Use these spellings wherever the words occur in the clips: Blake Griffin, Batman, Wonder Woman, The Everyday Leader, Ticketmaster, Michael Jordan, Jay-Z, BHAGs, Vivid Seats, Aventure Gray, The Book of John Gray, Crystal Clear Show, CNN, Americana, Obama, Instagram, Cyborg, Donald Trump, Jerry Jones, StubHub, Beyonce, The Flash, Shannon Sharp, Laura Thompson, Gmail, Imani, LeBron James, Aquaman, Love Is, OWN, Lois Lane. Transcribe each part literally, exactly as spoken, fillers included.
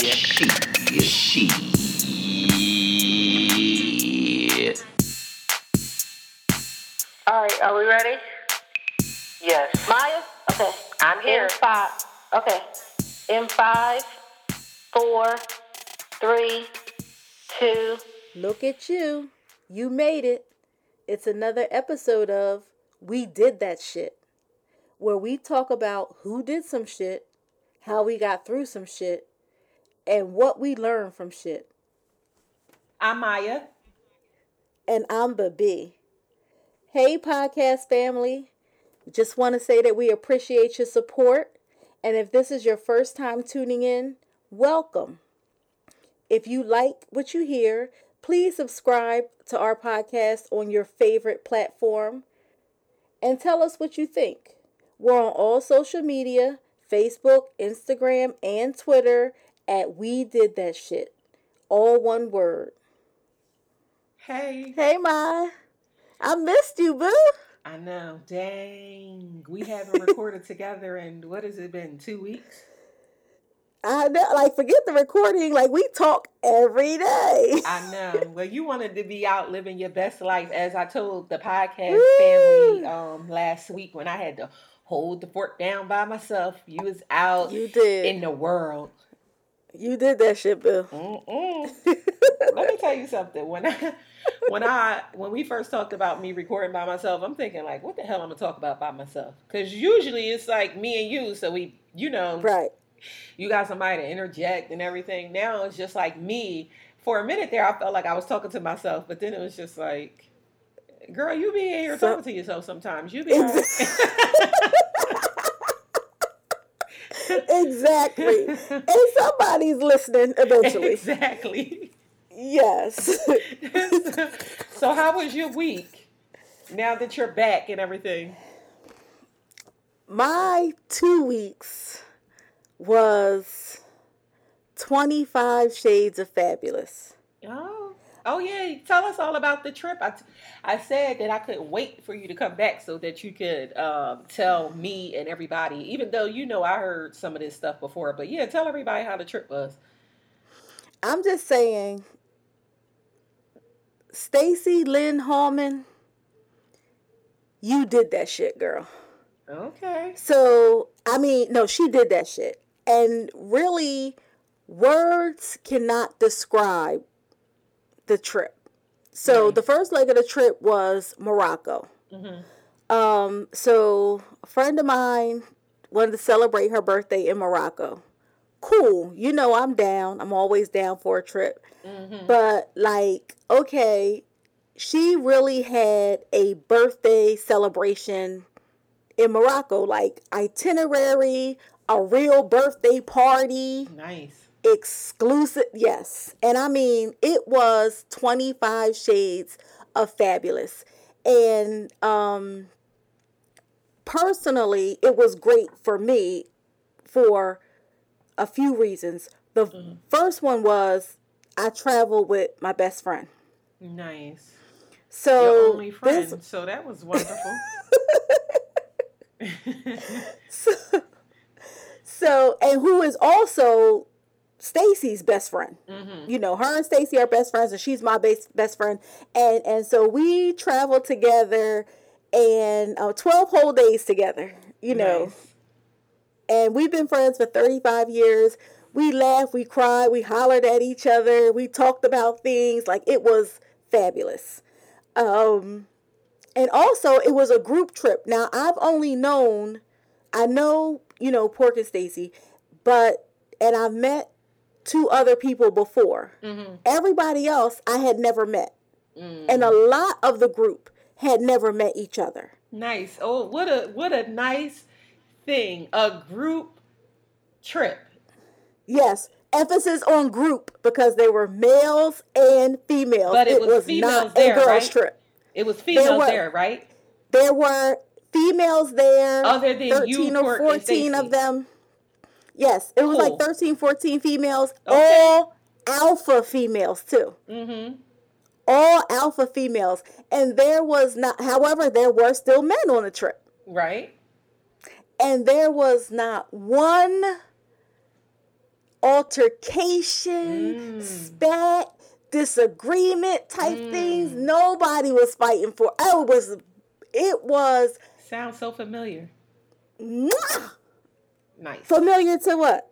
Yeah, she. Yeah, she. Yeah. All right, are we ready? Yes. Maya? Okay. I'm here. In five. Okay. In five, four, three, two. Look at you. You made it. It's another episode of We Did That Shit, where we talk about who did some shit, how we got through some shit, and what we learned from shit. I'm Maya. And I'm Babi. Hey, podcast family. Just want to say that we appreciate your support. And if this is your first time tuning in, welcome. If you like what you hear, please subscribe to our podcast on your favorite platform and tell us what you think. We're on all social media, Facebook, Instagram, and Twitter at We Did That Shit. All one word. Hey. Hey, Ma. I missed you, boo. I know. Dang. We haven't recorded together in, what has it been, two weeks? I know, like, forget the recording. Like, we talk every day. I know. Well, you wanted to be out living your best life, as I told the podcast Woo! family um, last week when I had to hold the fork down by myself. You was out you did. in the world. You did that shit, Bill. Let me tell you something. When I, when I, when we first talked about me recording by myself, I'm thinking, like, what the hell I'm going to talk about by myself? Because usually it's like me and you, so we, you know. Right. You got somebody to interject and everything. Now it's just like me. For a minute there, I felt like I was talking to myself, but then it was just like, girl, you be in here so, talking to yourself sometimes. You be ex- Exactly. And somebody's listening eventually. Exactly. Yes. So how was your week now that you're back and everything? My two weeks... was twenty-five Shades of Fabulous. Oh, oh yeah. Tell us all about the trip. I, t- I said that I couldn't wait for you to come back so that you could um, tell me and everybody, even though, you know, I heard some of this stuff before, but yeah, tell everybody how the trip was. I'm just saying, Stacey Lynn Hallman, you did that shit, girl. Okay. So, I mean, no, she did that shit. And really, words cannot describe the trip. So mm-hmm. the first leg of the trip was Morocco. Mm-hmm. Um, so a friend of mine wanted to celebrate her birthday in Morocco. Cool. You know, I'm down. I'm always down for a trip. Mm-hmm. But like, okay, she really had a birthday celebration in Morocco, like itinerary, a real birthday party. Nice. Exclusive. Yes. And I mean, it was twenty-five Shades of Fabulous. And um, personally, it was great for me for a few reasons. The mm-hmm. first one was I traveled with my best friend. Nice. So your only friend. This... So that was wonderful. so, so and who is also Stacey's best friend. Mm-hmm. You know, her and Stacey are best friends, and she's my best best friend. And and so we traveled together, and uh, twelve whole days together. You know, nice. And we've been friends for thirty-five years. We laughed, we cried, we hollered at each other, we talked about things. Like, it was fabulous. Um. And also, it was a group trip. Now, I've only known, I know, you know, Pork and Stacey, but, and I've met two other people before. Mm-hmm. Everybody else I had never met. Mm. And a lot of the group had never met each other. Nice. Oh, what a, what a nice thing. A group trip. Yes. Emphasis on group because they were males and females. But it was, it was females not there, a girls right? trip. It was females there, were, there, right? There were females there. Other than thirteen you, or fourteen of them. Yes, it cool. was like thirteen, fourteen females. Okay. All alpha females, too. Mm-hmm. All alpha females. And there was not, however, there were still men on the trip. Right. And there was not one altercation, mm. spat, disagreement type mm. things. Nobody was fighting for. Oh, it was. It was. Sounds so familiar. Mwah! Nice. Familiar to what?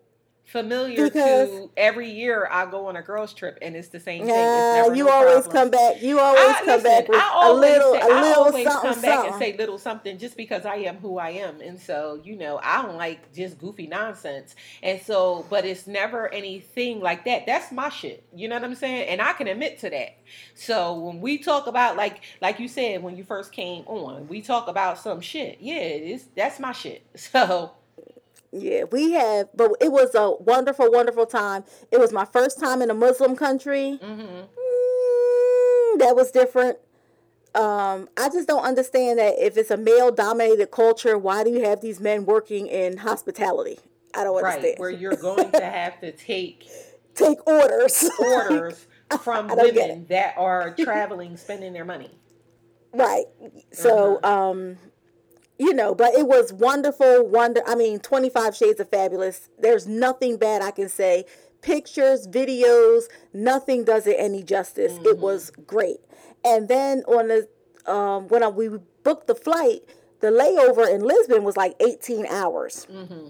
Familiar because to every year I go on a girls trip and it's the same thing. Yeah, it's never you no always problem. Come back. You always I, come listen, back with a little, say, a little I always something, come back something. And say little something just because I am who I am. And so, you know, I don't like just goofy nonsense. And so, but it's never anything like that. That's my shit. You know what I'm saying? And I can admit to that. So when we talk about like, like you said, when you first came on, we talk about some shit. Yeah, it is. That's my shit. So. Yeah, we have, but it was a wonderful, wonderful time. It was my first time in a Muslim country. Mm-hmm. Mm, that was different. Um, I just don't understand that if it's a male-dominated culture, why do you have these men working in hospitality? I don't understand. Right, where you're going to have to take... take orders. Orders from women that are traveling, spending their money. Right. So, uh-huh. um... You know, but it was wonderful, wonder. I mean, twenty-five Shades of Fabulous. There's nothing bad I can say. Pictures, videos, nothing does it any justice. Mm-hmm. It was great. And then on the um, when I, we booked the flight, the layover in Lisbon was like eighteen hours. Mm-hmm.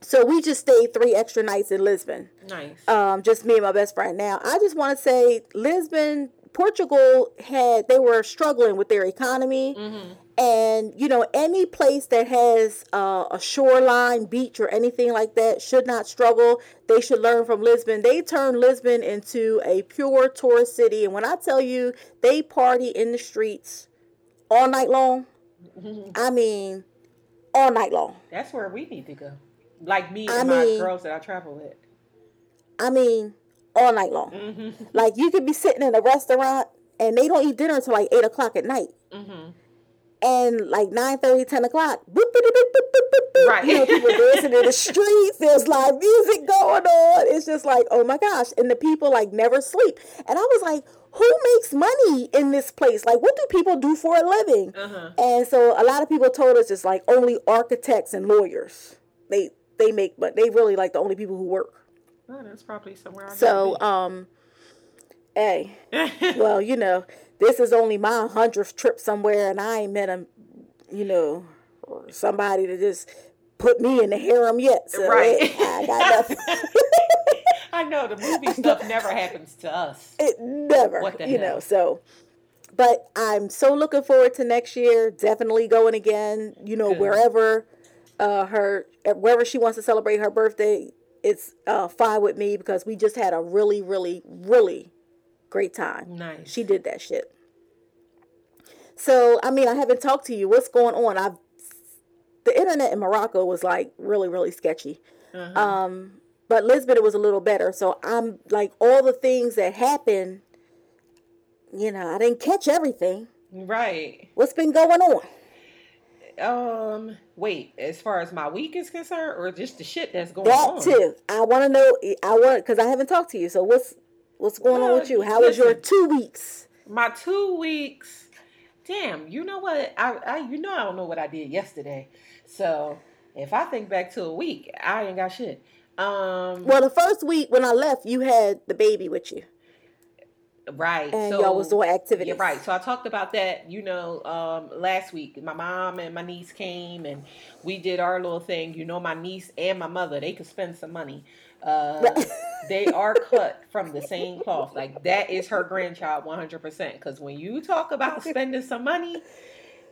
So we just stayed three extra nights in Lisbon. Nice. Um, just me and my best friend. Now, I just want to say Lisbon, Portugal had, they were struggling with their economy. Mm-hmm. And, you know, any place that has uh, a shoreline, beach, or anything like that should not struggle. They should learn from Lisbon. They turned Lisbon into a pure tourist city. And when I tell you, they party in the streets all night long. Mm-hmm. I mean, all night long. That's where we need to go. Like me and I my mean, girls that I travel with. I mean, all night long. Mm-hmm. Like, you could be sitting in a restaurant, and they don't eat dinner until like eight o'clock at night. Mm-hmm. And like nine thirty, ten o'clock, boop, boop, boop, boop, boop, boop, boop. Right. You know, people dancing in the streets. There's live music going on. It's just like, oh my gosh. And the people like never sleep. And I was like, who makes money in this place? Like, what do people do for a living? Uh-huh. And so a lot of people told us it's like only architects and lawyers. They they make, but they really like the only people who work. Oh, that's probably somewhere. I so, um, hey, well, you know. This is only my hundredth trip somewhere, and I ain't met a, you know, somebody to just put me in the harem yet. So right. It, I got nothing. I know the movie stuff never happens to us. It never. What the you hell? Know, so, but I'm so looking forward to next year. Definitely going again. You know, Good. wherever uh, her, wherever she wants to celebrate her birthday, it's uh, fine with me because we just had a really, really, really. Great time. Nice. She did that shit. So, I mean, I haven't talked to you. What's going on? I've the internet in Morocco was like really, really sketchy. Uh-huh. Um, but Lisbon, it was a little better. So I'm like all the things that happened, you know, I didn't catch everything. Right. What's been going on? Um, wait, as far as my week is concerned or just the shit that's going that on? That too. I want to know, I want, because I haven't talked to you. So what's, What's going well, on with you? How listen, was your two weeks? My two weeks. Damn, you know what? I, I, you know I don't know what I did yesterday. So if I think back to a week, I ain't got shit. Um, well, the first week when I left, you had the baby with you. Right. And so, y'all was doing activities. Yeah, right. So I talked about that, you know, um, last week. My mom and my niece came and we did our little thing. You know, my niece and my mother, they could spend some money. Uh, they are cut from the same cloth. Like, that is her grandchild one hundred percent. Because when you talk about spending some money,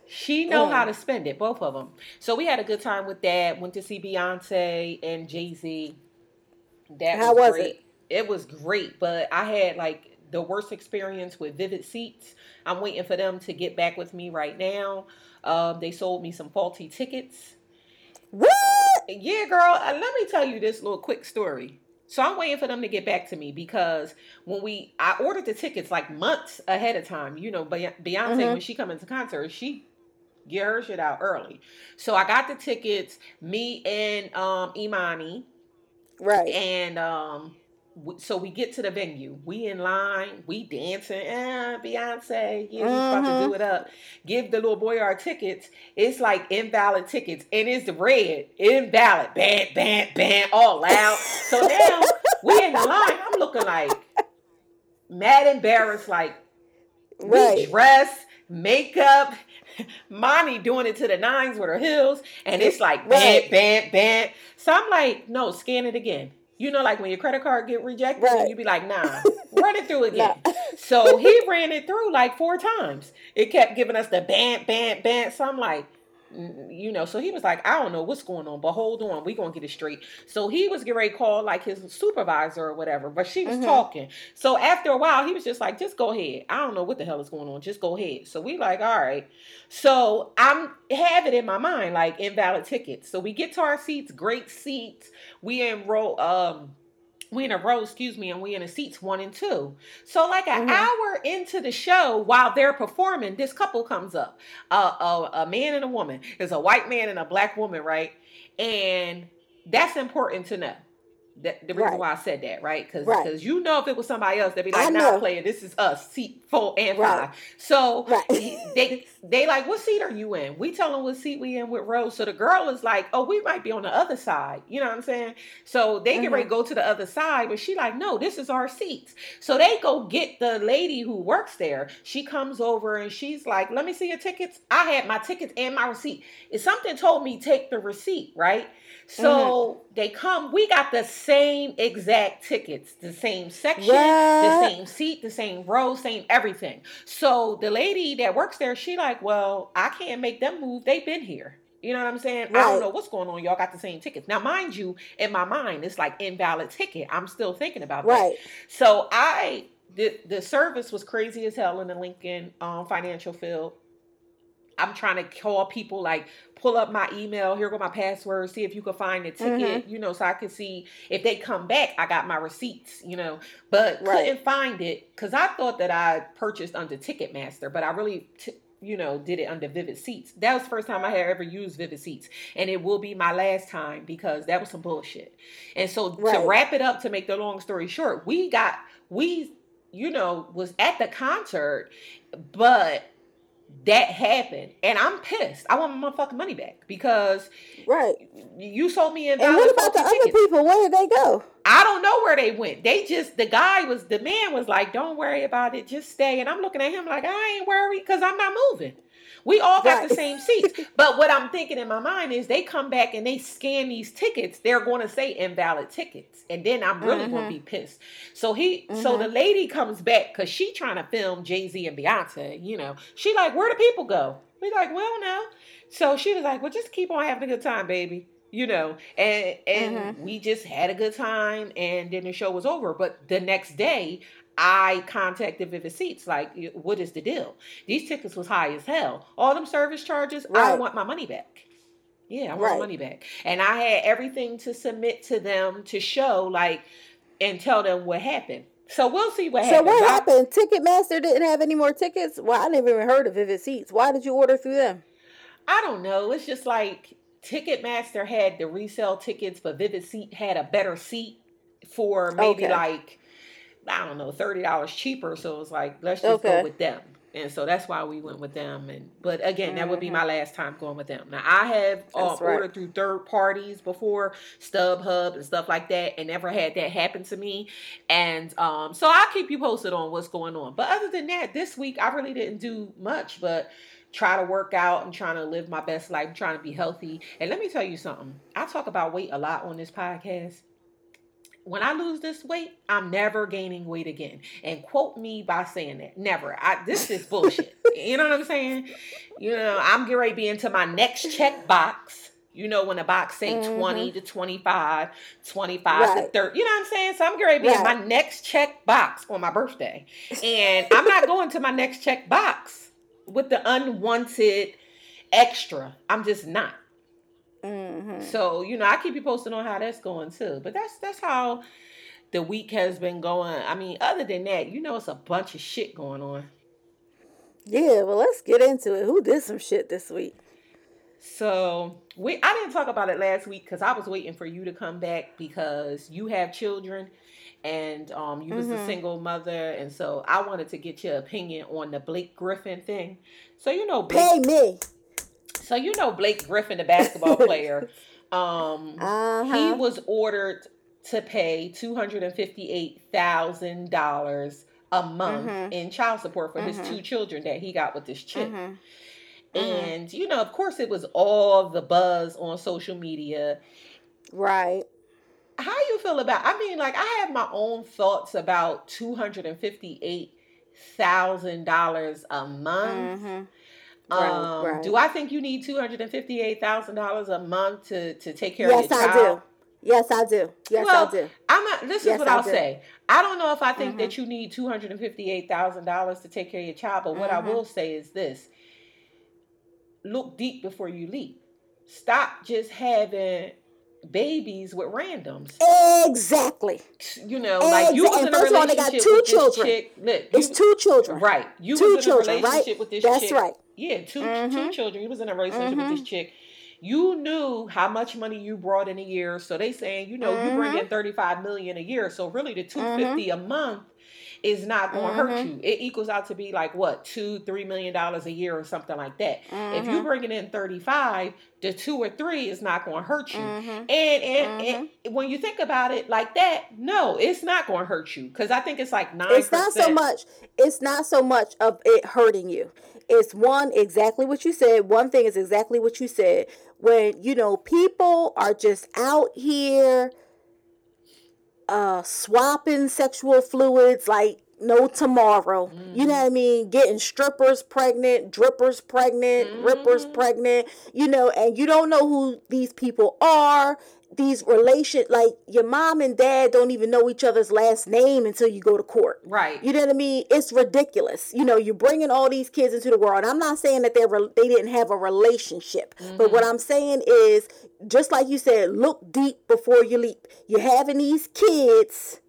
she know mm. how to spend it, both of them. So we had a good time with that. Went to see Beyonce and Jay-Z. That how was, was great. It? It was great, but I had, like, the worst experience with Vivid Seats. I'm waiting for them to get back with me right now. Um, they sold me some faulty tickets. What? Yeah, girl, let me tell you this little quick story. So I'm waiting for them to get back to me because when we, I ordered the tickets like months ahead of time, you know, Beyonce, mm-hmm. when she come into concert, she get her shit out early. So I got the tickets, me and um, Imani. Right. And um, so we get to the venue. We in line. We dancing. Ah, Beyonce. Yeah, we mm-hmm. about to do it up. Give the little boy our tickets. It's like invalid tickets. And it's red. Invalid. Bam, bam, bam. All loud. So now we in the line. I'm looking like mad embarrassed. Like right. we dress, makeup. Monty doing it to the nines with her heels. And it's like bam, bam, bam. So I'm like, no, scan it again. You know, like when your credit card get rejected, right. you'd be like, nah, run it through again. Nah. So he ran it through like four times. It kept giving us the bam, bam, bam. So I'm like, you know, so he was like, I don't know what's going on, but hold on, we gonna get it straight. So he was getting ready to call like his supervisor or whatever, but she was mm-hmm. talking. So after a while, he was just like, just go ahead. I don't know what the hell is going on. Just go ahead. So we like, all right. So I'm have it in my mind, like invalid tickets. So we get to our seats, great seats. We enroll, um, we in a row, excuse me, and we in the seats one and two. So like an mm-hmm. hour into the show, while they're performing, this couple comes up. Uh, a, a man and a woman. There's a white man and a black woman, right? And that's important to know. That, the reason right. why I said that, right? Because right. you know if it was somebody else, they'd be like, nah, player, this is us, seat four and right. five. So right. they they like, what seat are you in? We tell them what seat we in with Rose. So the girl is like, oh, we might be on the other side. You know what I'm saying? So they mm-hmm. get ready to go to the other side, but she like, no, this is our seats. So they go get the lady who works there. She comes over and she's like, let me see your tickets. I had my tickets and my receipt. If something told me take the receipt, right? So mm-hmm. they come, we got the same exact tickets, the same section, yeah. the same seat, the same row, same everything. So the lady that works there, she like, well, I can't make them move. They've been here. You know what I'm saying? Right. I don't know what's going on. Y'all got the same tickets. Now, mind you, in my mind, it's like invalid ticket. I'm still thinking about right. that. So I, the, the service was crazy as hell in the Lincoln um, financial field. I'm trying to call people, like, pull up my email, here go my password, see if you can find the ticket, mm-hmm. you know, so I can see if they come back, I got my receipts, you know, but right. couldn't find it because I thought that I purchased under Ticketmaster, but I really, t- you know, did it under Vivid Seats. That was the first time I had ever used Vivid Seats, and it will be my last time because that was some bullshit. And so right. to wrap it up, to make the long story short, we got, we, you know, was at the concert, but that happened, and I'm pissed. I want my motherfucking money back because right, you sold me in. And what about the tickets. Other people? Where did they go? I don't know where they went. They just the guy was the man was like, "Don't worry about it, just stay." And I'm looking at him like, "I ain't worried because I'm not moving." We all got right. the same seats. But what I'm thinking in my mind is they come back and they scan these tickets. They're going to say invalid tickets. And then I'm really mm-hmm. going to be pissed. So he, mm-hmm. so the lady comes back because she trying to film Jay-Z and Beyonce, you know. She like, where do people go? We like, well, no. So she was like, well, just keep on having a good time, baby. You know, and, and mm-hmm. we just had a good time. And then the show was over. But the next day, I contacted Vivid Seats, like, what is the deal? These tickets was high as hell. All them service charges, right. I want my money back. Yeah, I want right. my money back. And I had everything to submit to them to show, like, and tell them what happened. So we'll see what happens. So what happened? Ticketmaster didn't have any more tickets? Well, I never even heard of Vivid Seats. Why did you order through them? I don't know. It's just like Ticketmaster had the resale tickets, but Vivid Seat had a better seat for maybe okay. like... I don't know, thirty dollars cheaper. So it was like, let's just okay. go with them. And so that's why we went with them. And But again, mm-hmm. that would be my last time going with them. Now, I have uh, right. ordered through third parties before, StubHub and stuff like that, and never had that happen to me. And um, so I'll keep you posted on what's going on. But other than that, this week, I really didn't do much, but try to work out and trying to live my best life, trying to be healthy. And let me tell you something. I talk about weight a lot on this podcast. When I lose this weight, I'm never gaining weight again. And quote me by saying that. Never. I, this is bullshit. You know what I'm saying? You know, I'm getting ready to be into my next check box. You know, when the box say mm-hmm. twenty to twenty-five, twenty-five right. to thirty. You know what I'm saying? So I'm getting ready to be right. in my next check box on my birthday. And I'm not going to my next check box with the unwanted extra. I'm just not. Mm-hmm. So, you know, I keep you posted on how that's going too, but that's, that's how the week has been going. I mean, other than that, you know, it's a bunch of shit going on. Yeah. Well, let's get into it. Who did some shit this week? So we, I didn't talk about it last week cause I was waiting for you to come back because you have children and um, you was mm-hmm. a single mother, and so I wanted to get your opinion on the Blake Griffin thing. So you know, Blake, pay me. So you know, Blake Griffin, the basketball player, um, uh-huh. he was ordered to pay two hundred and fifty-eight thousand dollars a month mm-hmm. in child support for mm-hmm. his two children that he got with this chick. Mm-hmm. And, you know, of course, it was all the buzz on social media. Right. How you feel about, I mean, like, I have my own thoughts about two hundred fifty-eight thousand dollars a month. Mm-hmm. Right, um, right. Do I think you need two hundred fifty-eight thousand dollars a month to, to take care yes, of your child? Yes, I do. Yes, I do. Yes, well, I do. I'm not, this is yes, what I'll I say. I don't know if I think mm-hmm. that you need two hundred fifty-eight thousand dollars to take care of your child, but what mm-hmm. I will say is this. Look deep before you leap. Stop just having babies with randoms. Exactly. You know, exactly. like you was in a relationship all, they got two with children. This chick. Look, it's you, two children. Right. You two was in a children, relationship right? with this That's chick. That's right. Yeah, two mm-hmm. two children. You was in a relationship mm-hmm. with this chick. You knew how much money you brought in a year. So they saying, you know, mm-hmm. you bring in thirty-five million dollars a year. So really the two hundred fifty dollars mm-hmm. a month is not going to mm-hmm. hurt you. It equals out to be like what, two, three million dollars a year or something like that. Mm-hmm. If you bring it in thirty-five, the two or three is not going to hurt you. Mm-hmm. And and, mm-hmm. and when you think about it like that, no, it's not going to hurt you because I think it's like nine. It's not so much. It's not so much of it hurting you. It's one exactly what you said. One thing is exactly what you said. When you know people are just out here. Uh, swapping sexual fluids like no tomorrow. Mm-hmm. You know what I mean? Getting strippers pregnant, drippers pregnant, mm-hmm. rippers pregnant, you know, and you don't know who these people are. These relation, like your mom and dad don't even know each other's last name until you go to court. Right. You know what I mean? It's ridiculous. You know, you're bringing all these kids into the world. And I'm not saying that they re- they didn't have a relationship. Mm-hmm. But what I'm saying is, just like you said, look deep before you leap. You're having these kids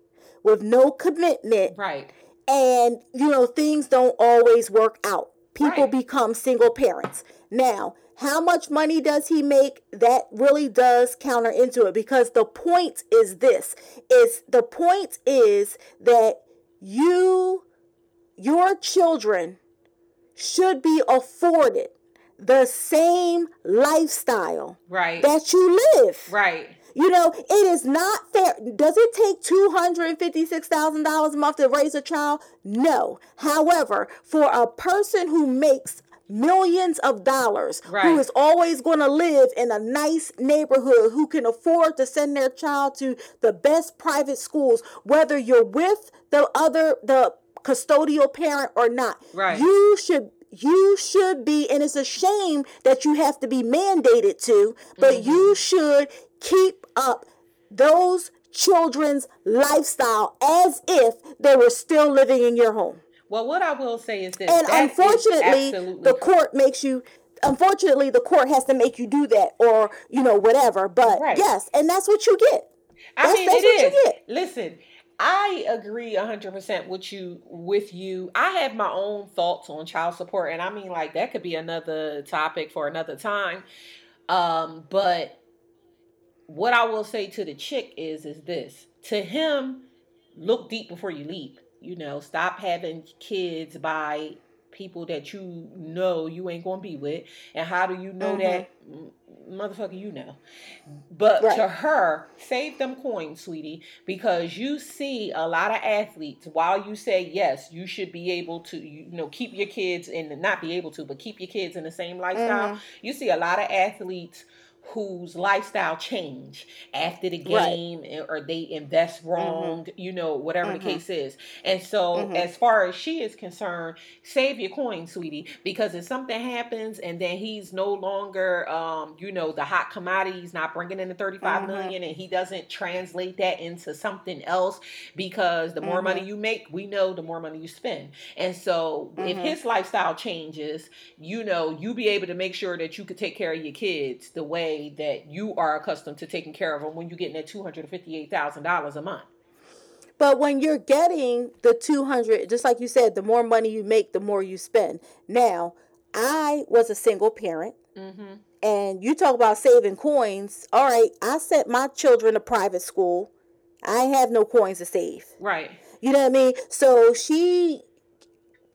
with no commitment. Right. And, you know, things don't always work out. People right. become single parents. Now, how much money does he make? That really does counter into it because the point is this. It's the point is that you, your children should be afforded the same lifestyle right. that you live. Right. You know, it is not fair. Does it take two hundred fifty-six thousand dollars a month to raise a child? No. However, for a person who makes millions of dollars right. who is always going to live in a nice neighborhood, who can afford to send their child to the best private schools, whether you're with the other the custodial parent or not right. you should you should be, and it's a shame that you have to be mandated to, but mm-hmm. you should keep up those children's lifestyle as if they were still living in your home. Well, what I will say is this. And unfortunately, the court makes you, unfortunately, the court has to make you do that or, you know, whatever. But right. yes, and that's what you get. That's, I mean, that's it what is. You get. Listen, I agree one hundred percent with you, with you. I have my own thoughts on child support. And I mean, like, that could be another topic for another time. Um, but what I will say to the chick is, is this. To him, look deep before you leap. You know, stop having kids by people that you know you ain't going to be with. And how do you know mm-hmm. that? Motherfucker, you know. But right. to her, save them coins, sweetie, because you see a lot of athletes, while you say, yes, you should be able to, you know, keep your kids and not be able to, but keep your kids in the same lifestyle. Mm-hmm. You see a lot of athletes whose lifestyle change after the game right. or they invest wrong, mm-hmm. you know, whatever mm-hmm. the case is. And so mm-hmm. as far as she is concerned, save your coin, sweetie, because if something happens and then he's no longer, um, you know, the hot commodity, he's not bringing in the thirty-five mm-hmm. million and he doesn't translate that into something else, because the more mm-hmm. money you make, we know the more money you spend. And so mm-hmm. if his lifestyle changes, you know, you be able to make sure that you could take care of your kids the way that you are accustomed to taking care of them when you're getting that two hundred fifty-eight thousand dollars a month. But when you're getting the two hundred, just like you said, the more money you make, the more you spend. Now, I was a single parent, mm-hmm. and you talk about saving coins. All right, I sent my children to private school, I have no coins to save. Right. You know what I mean? So she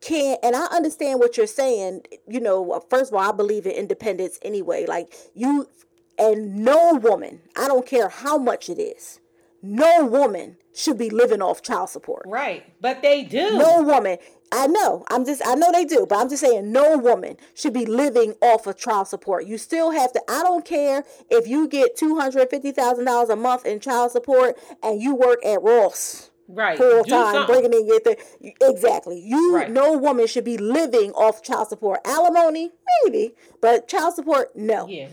can't, and I understand what you're saying. You know, first of all, I believe in independence anyway. Like you, and no woman, I don't care how much it is, no woman should be living off child support. Right. But they do. No woman. I know. I'm just, I know they do, but I'm just saying no woman should be living off of child support. You still have to, I don't care if you get two hundred fifty thousand dollars a month in child support and you work at Ross. Right. Full time, bringing in your thing. Exactly. You, right. No woman should be living off child support. Alimony, maybe, but child support, no. Yeah.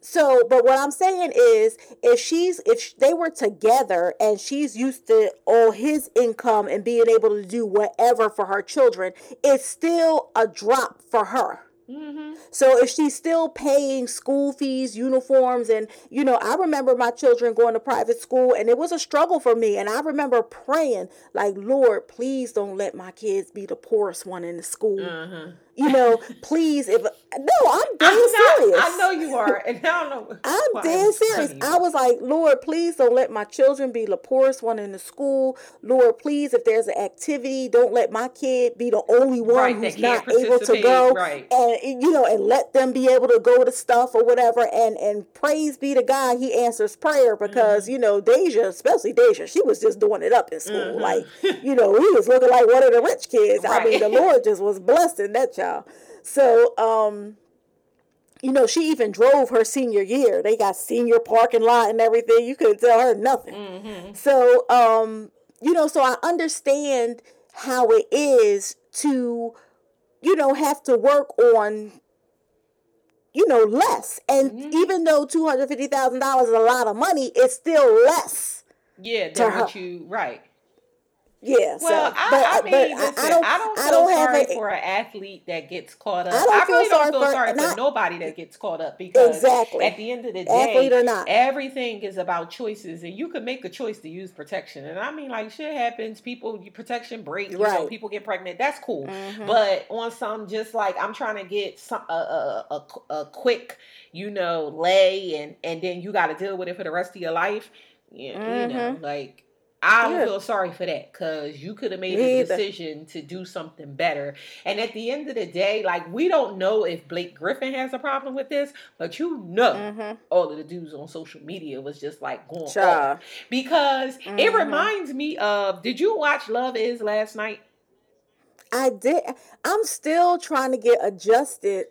So, but what I'm saying is, if she's, if they were together and she's used to all his income and being able to do whatever for her children, it's still a drop for her. Mm-hmm. So if she's still paying school fees, uniforms, and, you know, I remember my children going to private school and it was a struggle for me. And I remember praying like, Lord, please don't let my kids be the poorest one in the school. Mm-hmm. You know, please, if, no, I'm dead I'm serious. Not, I know you are, and I don't know. I'm dead serious. Crazy. I was like, Lord, please don't let my children be the poorest one in the school. Lord, please, if there's an activity, don't let my kid be the only one right, who's not able to go. Right. And, you know, and let them be able to go to stuff or whatever. And, and praise be to God, he answers prayer because, mm-hmm. you know, Deja, especially Deja, she was just doing it up in school. Mm-hmm. Like, you know, we was looking like one of the rich kids. Right. I mean, the Lord just was blessed in that child. So, um, you know, she even drove her senior year. They got senior parking lot and everything. You couldn't tell her nothing. Mm-hmm. So, um, you know, so I understand how it is to, you know, have to work on, you know, less. And mm-hmm. even though two hundred fifty thousand dollars is a lot of money, it's still less. Yeah, that's what you, right. Yeah. Well, so, I, but, I mean, but listen, I don't, I don't feel I don't sorry have a, for an athlete that gets caught up. I, don't I really feel sorry don't feel sorry for, for not, nobody that gets caught up because exactly. at the end of the day, athlete or not, everything is about choices, and you can make a choice to use protection. And I mean, like shit happens. People, protection breaks. You right. know, people get pregnant. That's cool. Mm-hmm. But on some, just like I'm trying to get some a a, a, a quick, you know, lay, and and then you got to deal with it for the rest of your life. Yeah, mm-hmm. you know, like. I don't yeah. feel sorry for that because you could have made Me a decision either. to do something better. And at the end of the day, like, we don't know if Blake Griffin has a problem with this, but you know mm-hmm. all of the dudes on social media was just, like, going sure. off. Because mm-hmm. it reminds me of, did you watch Love Is last night? I did. I'm still trying to get adjusted.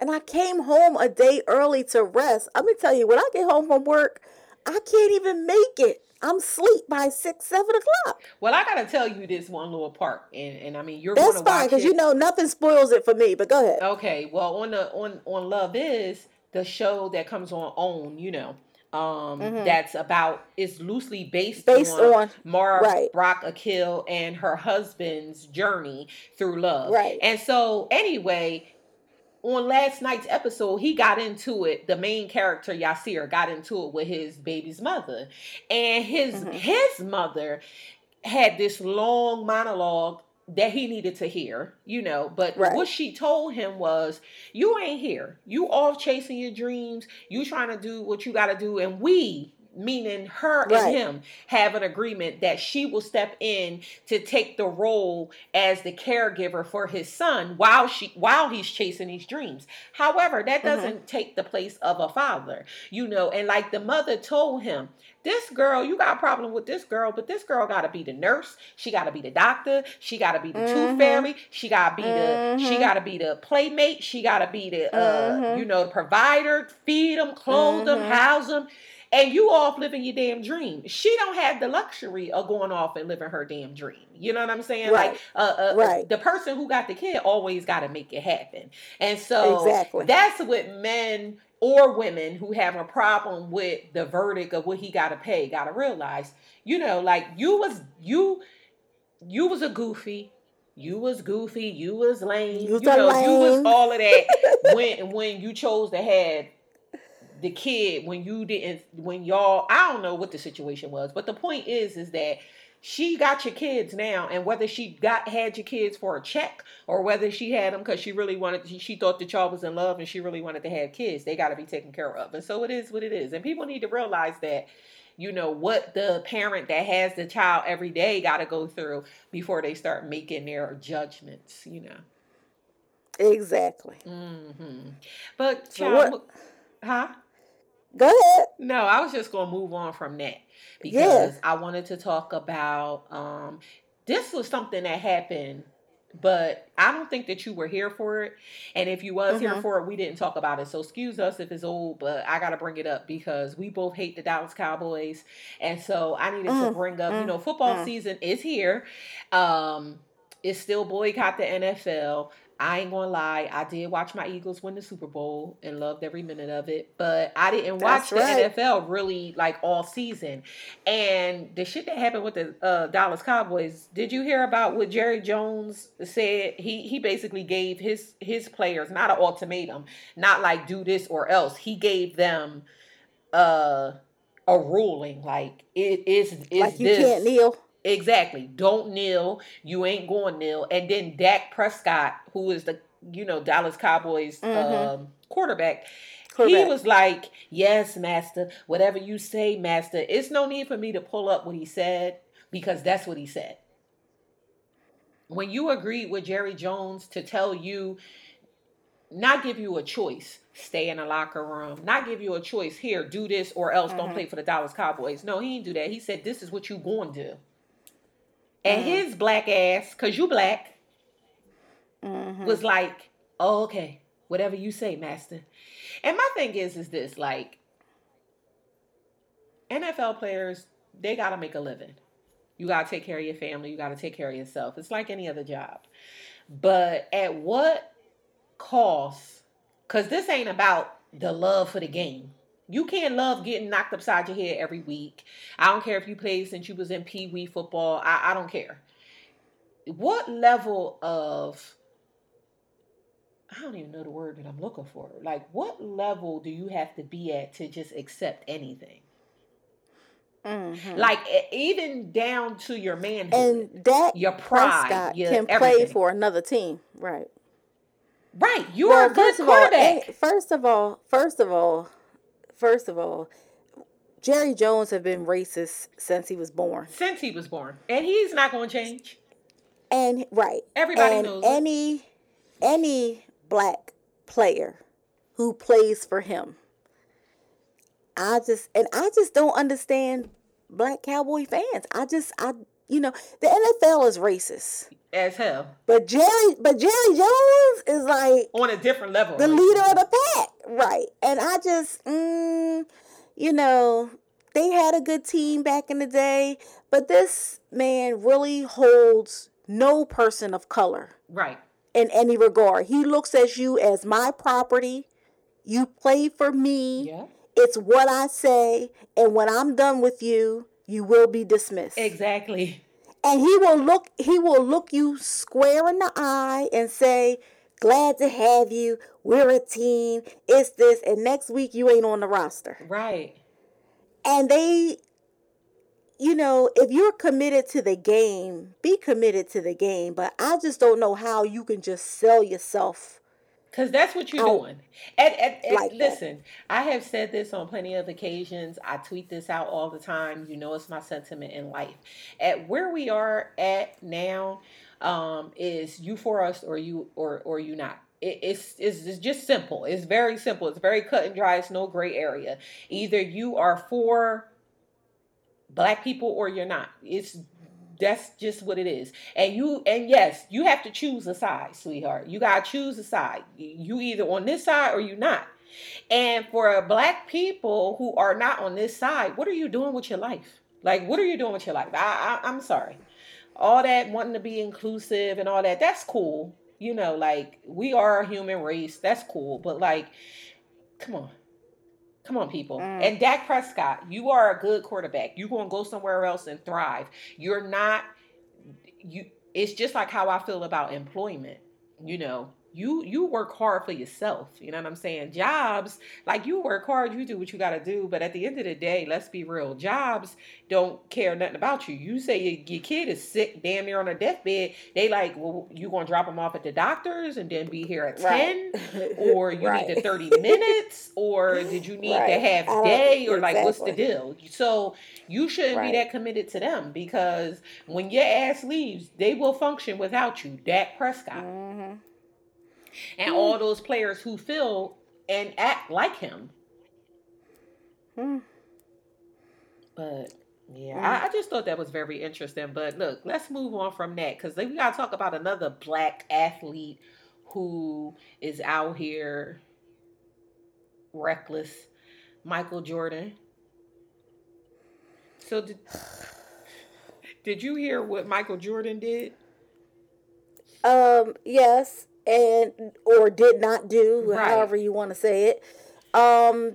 And I came home a day early to rest. I'm going to tell you, when I get home from work, I can't even make it. I'm asleep by six, seven o'clock. Well, I gotta tell you this one little part, and and I mean you're that's gonna fine because you know nothing spoils it for me. But go ahead. Okay. Well, on the on on Love Is the show that comes on OWN, you know, um, mm-hmm. that's about it's loosely based based on, on Mara right. Brock Akil and her husband's journey through love. Right. And so anyway. On last night's episode, he got into it. The main character, Yassir, got into it with his baby's mother. And his mm-hmm. his mother had this long monologue that he needed to hear, you know. But right. what she told him was, you ain't here. You off chasing your dreams. You trying to do what you got to do. And we... meaning her right. and him have an agreement that she will step in to take the role as the caregiver for his son while she while he's chasing his dreams. However, that doesn't mm-hmm. take the place of a father, you know, and like the mother told him, this girl, you got a problem with this girl, but this girl got to be the nurse. She got to be the doctor. She got to be the mm-hmm. tooth fairy. She got to be mm-hmm. the she got to be the playmate. She got to be the, uh, mm-hmm. you know, the provider, feed them, clothe them, mm-hmm. house them. And you off living your damn dream. She don't have the luxury of going off and living her damn dream. You know what I'm saying? Right. Like uh, uh, right. the person who got the kid always got to make it happen. And so exactly. that's what men or women who have a problem with the verdict of what he got to pay got to realize. You know, like you was you you was a goofy. You was goofy. You was lame. You, you know, lame. You was all of that when when you chose to have. The kid when you didn't when y'all I don't know what the situation was, but the point is is that She got your kids now, and whether she got had your kids for a check or whether she had them because she really wanted, to, she thought that y'all was in love and she really wanted to have kids, they got to be taken care of. And so it is what it is. And people need to realize that, you know, what the parent that has the child every day got to go through before they start making their judgments, you know. Exactly. Mm-hmm. But child, what? Huh? Go ahead. No, I was just going to move on from that because yeah. I wanted to talk about, um, this was something that happened, but I don't think that you were here for it. And if you was mm-hmm. here for it, we didn't talk about it. So excuse us if it's old, but I got to bring it up because we both hate the Dallas Cowboys. And so I needed mm-hmm. to bring up, you know, football mm-hmm. season is here. Um, it's still boycott the N F L. I ain't gonna lie, I did watch my Eagles win the Super Bowl and loved every minute of it, but I didn't watch That's right. the N F L really like all season. And the shit that happened with the uh, Dallas Cowboys, did you hear about what Jerry Jones said? He he basically gave his, his players, not an ultimatum, not like do this or else. He gave them uh, a ruling, like it is like you this, can't kneel. Exactly. Don't kneel. You ain't going kneel. And then Dak Prescott, who is the, you know, Dallas Cowboys mm-hmm. um, quarterback, quarterback, he was like, yes, master, whatever you say, master. It's no need for me to pull up what he said because that's what he said. When you agreed with Jerry Jones to tell you, not give you a choice, stay in a locker room, not give you a choice here, do this or else mm-hmm. don't play for the Dallas Cowboys. No, he didn't do that. He said, this is what you going to do. And mm-hmm. his black ass, because you black, mm-hmm. was like, oh, okay, whatever you say, master. And my thing is, is this, like, N F L players, they got to make a living. You got to take care of your family. You got to take care of yourself. It's like any other job. But at what cost? Because this ain't about the love for the game. You can't love getting knocked upside your head every week. I don't care if you played since you was in Pee Wee football. I, I don't care. What level of, I don't even know the word that I'm looking for. Like, what level do you have to be at to just accept anything? Mm-hmm. Like, even down to your manhood. And that your pride, Prescott your can everything. Play for another team. Right. Right. You well, are a good quarterback. All, first of all, first of all, First of all, Jerry Jones have been racist since he was born. Since he was born. And he's not going to change. And, right. Everybody and knows. Any, any black player who plays for him, I just, and I just don't understand black Cowboy fans. I just, I, you know, the N F L is racist. As hell. But Jerry, but Jerry Jones is like. On a different level. The leader of the pack. Right. And I just, mm, you know, they had a good team back in the day, but this man really holds no person of color. Right. In any regard. He looks at you as my property. You play for me. Yeah. It's what I say. And when I'm done with you, you will be dismissed. Exactly. And he will look, he will look you square in the eye and say, glad to have you. We're a team. It's this. And next week, you ain't on the roster. Right. And they, you know, if you're committed to the game, be committed to the game. But I just don't know how you can just sell yourself. Because that's what you're doing. And, and, and like listen, that. I have said this on plenty of occasions. I tweet this out all the time. You know, it's my sentiment in life. At where we are at now, Um, is you for us or you or or you not? It, it's, it's it's just simple. It's very simple. It's very cut and dry. It's no gray area. Either you are for black people or you're not. It's that's just what it is. And you and yes, you have to choose a side, sweetheart. You gotta choose a side. You either on this side or you not. And for black people who are not on this side, what are you doing with your life? Like, what are you doing with your life? I, I I'm sorry. All that wanting to be inclusive and all that, that's cool. You know, like, we are a human race. That's cool. But, like, come on. Come on, people. Mm. And Dak Prescott, you are a good quarterback. You're going to go somewhere else and thrive. You're not, you. It's just like how I feel about employment. You know, You you work hard for yourself. You know what I'm saying? Jobs, like you work hard, you do what you got to do. But at the end of the day, let's be real. Jobs don't care nothing about you. You say your, your kid is sick, damn near on her deathbed. They like, well, you going to drop them off at the doctor's and then be here at ten? Right. Or you right. need the thirty minutes? Or did you need right. the half day? Or like, exactly. what's the deal? So you shouldn't right. be that committed to them, because when your ass leaves, they will function without you. Dak Prescott. Mm-hmm. And mm. all those players who feel and act like him. Mm. But, yeah, mm. I, I just thought that was very interesting. But, look, let's move on from that. Because we got to talk about another black athlete who is out here reckless. Michael Jordan. So, did, did you hear what Michael Jordan did? Um, yes. And or did not do, right. however you want to say it. Um,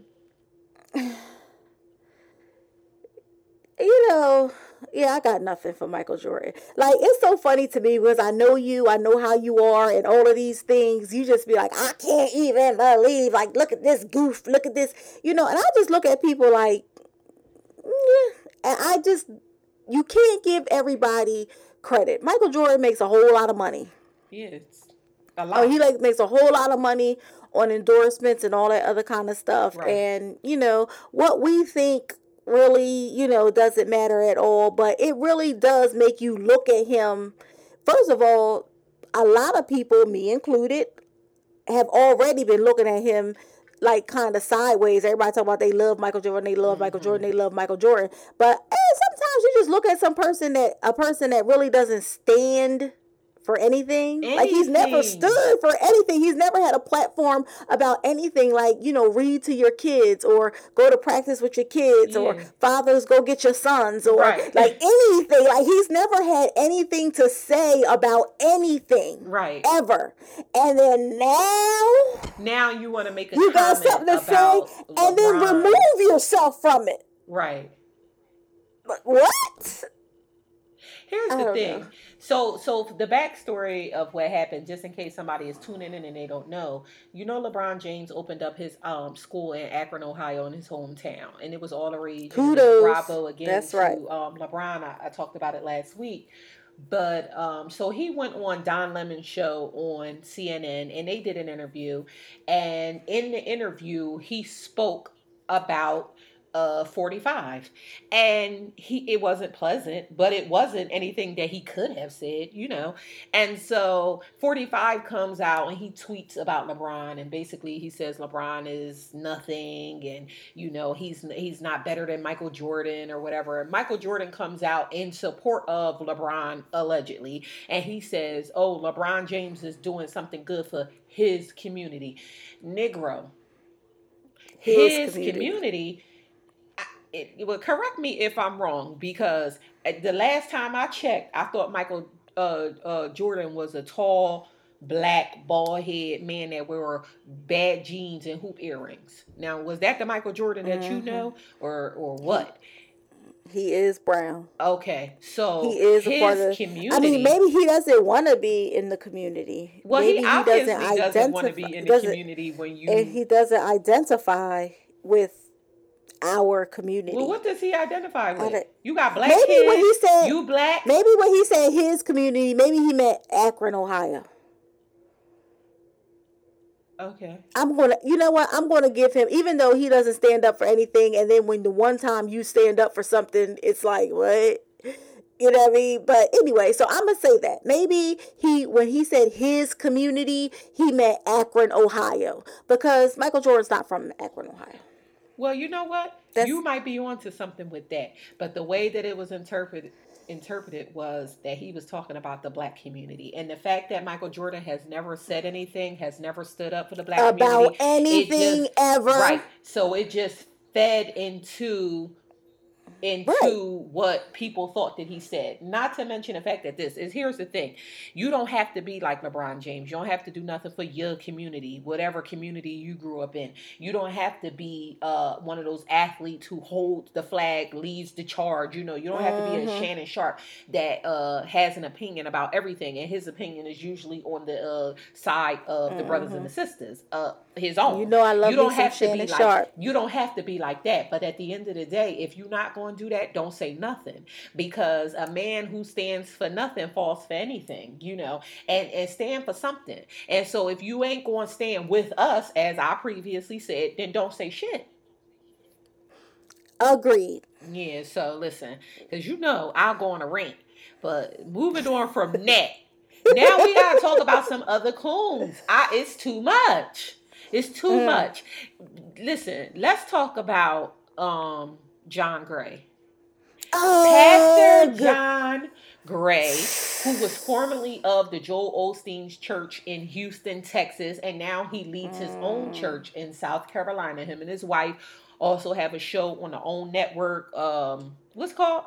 you know, yeah, I got nothing for Michael Jordan. Like, it's so funny to me because I know you, I know how you are, and all of these things. You just be like, I can't even believe. Like, look at this goof. Look at this. You know, and I just look at people like, yeah. And I just, you can't give everybody credit. Michael Jordan makes a whole lot of money. Yes. Oh, he like makes a whole lot of money on endorsements and all that other kind of stuff. Right. And, you know, what we think really, you know, doesn't matter at all. But it really does make you look at him. First of all, a lot of people, me included, have already been looking at him like kind of sideways. Everybody talk about they love Michael Jordan, they love mm-hmm. Michael Jordan, they love Michael Jordan. But hey, sometimes you just look at some person that a person that really doesn't stand for anything. anything. Like, he's never stood for anything. He's never had a platform about anything. Like, you know, read to your kids or go to practice with your kids yeah. or fathers go get your sons or right. like anything. Like, he's never had anything to say about anything. Right. Ever. And then now. Now you want to make a you comment got something to say LeBron. And then remove yourself from it. Right. But what? Here's the thing. Know. So so the backstory of what happened, just in case somebody is tuning in and they don't know, you know, LeBron James opened up his um school in Akron, Ohio, in his hometown. And it was all the rage. Kudos. Bravo again. That's to, right. Um, LeBron, I, I talked about it last week. But um, so he went on Don Lemon's show on C N N and they did an interview. And in the interview, he spoke about Uh, forty-five, and he it wasn't pleasant, but it wasn't anything that he could have said, you know. And so forty-five comes out and he tweets about LeBron, and basically he says LeBron is nothing, and you know he's he's not better than Michael Jordan or whatever. And Michael Jordan comes out in support of LeBron allegedly, and he says, "Oh, LeBron James is doing something good for his community, Negro, his, his community." community It, it would correct me if I'm wrong, because the last time I checked, I thought Michael uh, uh, Jordan was a tall, black, bald head man that wore bad jeans and hoop earrings. Now, was that the Michael Jordan that mm-hmm. you know, or or what? He is brown. Okay, so he is his a part of the community. I mean, maybe he doesn't want to be in the community. Well, maybe he obviously he doesn't, doesn't want to be in the community when you. And he doesn't identify with our community. Well, what does he identify with? You got black maybe kids. When he said, you black. Maybe when he said his community, maybe he meant Akron, Ohio. Okay. I'm gonna. You know what? I'm gonna give him, even though he doesn't stand up for anything. And then when the one time you stand up for something, it's like what? You know what I mean? But anyway, so I'm gonna say that maybe he, when he said his community, he meant Akron, Ohio, because Michael Jordan's not from Akron, Ohio. Well, you know what? That's, you might be onto something with that. But the way that it was interpreted interpreted was that he was talking about the black community. And the fact that Michael Jordan has never said anything, has never stood up for the black about community. About anything just, ever. Right. So it just fed into into right. what people thought that he said. Not to mention the fact that this is, here's the thing. You don't have to be like LeBron James. You don't have to do nothing for your community, whatever community you grew up in. You don't have to be uh, one of those athletes who holds the flag, leads the charge. You know, you don't have to be mm-hmm. a Shannon Sharp that uh, has an opinion about everything. And his opinion is usually on the uh, side of mm-hmm. the brothers and the sisters, uh, his own. You know, I love you don't have to be like, Sharp. You don't have to be like that. But at the end of the day, if you're not going do that, don't say nothing, because a man who stands for nothing falls for anything, you know, and, and stand for something. And so if you ain't going to stand with us, as I previously said, then don't say shit. Agreed. Yeah, so listen, because you know I'll go on a rant, but moving on from that, now we gotta talk about some other coons. I, it's too much. It's too mm. much. Listen, let's talk about um John Gray. Oh, Pastor John Gray, who was formerly of the Joel Osteen's church in Houston, Texas, and now he leads his own church in South Carolina. Him and his wife also have a show on the OWN network. Um, what's it called?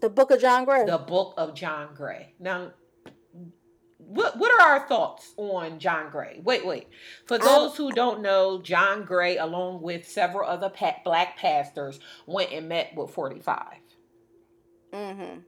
The Book of John Gray. The Book of John Gray. Now, What what are our thoughts on John Gray? Wait, wait. For those who don't know, John Gray, along with several other pa- black pastors, went and met with forty-five. Mm-hmm.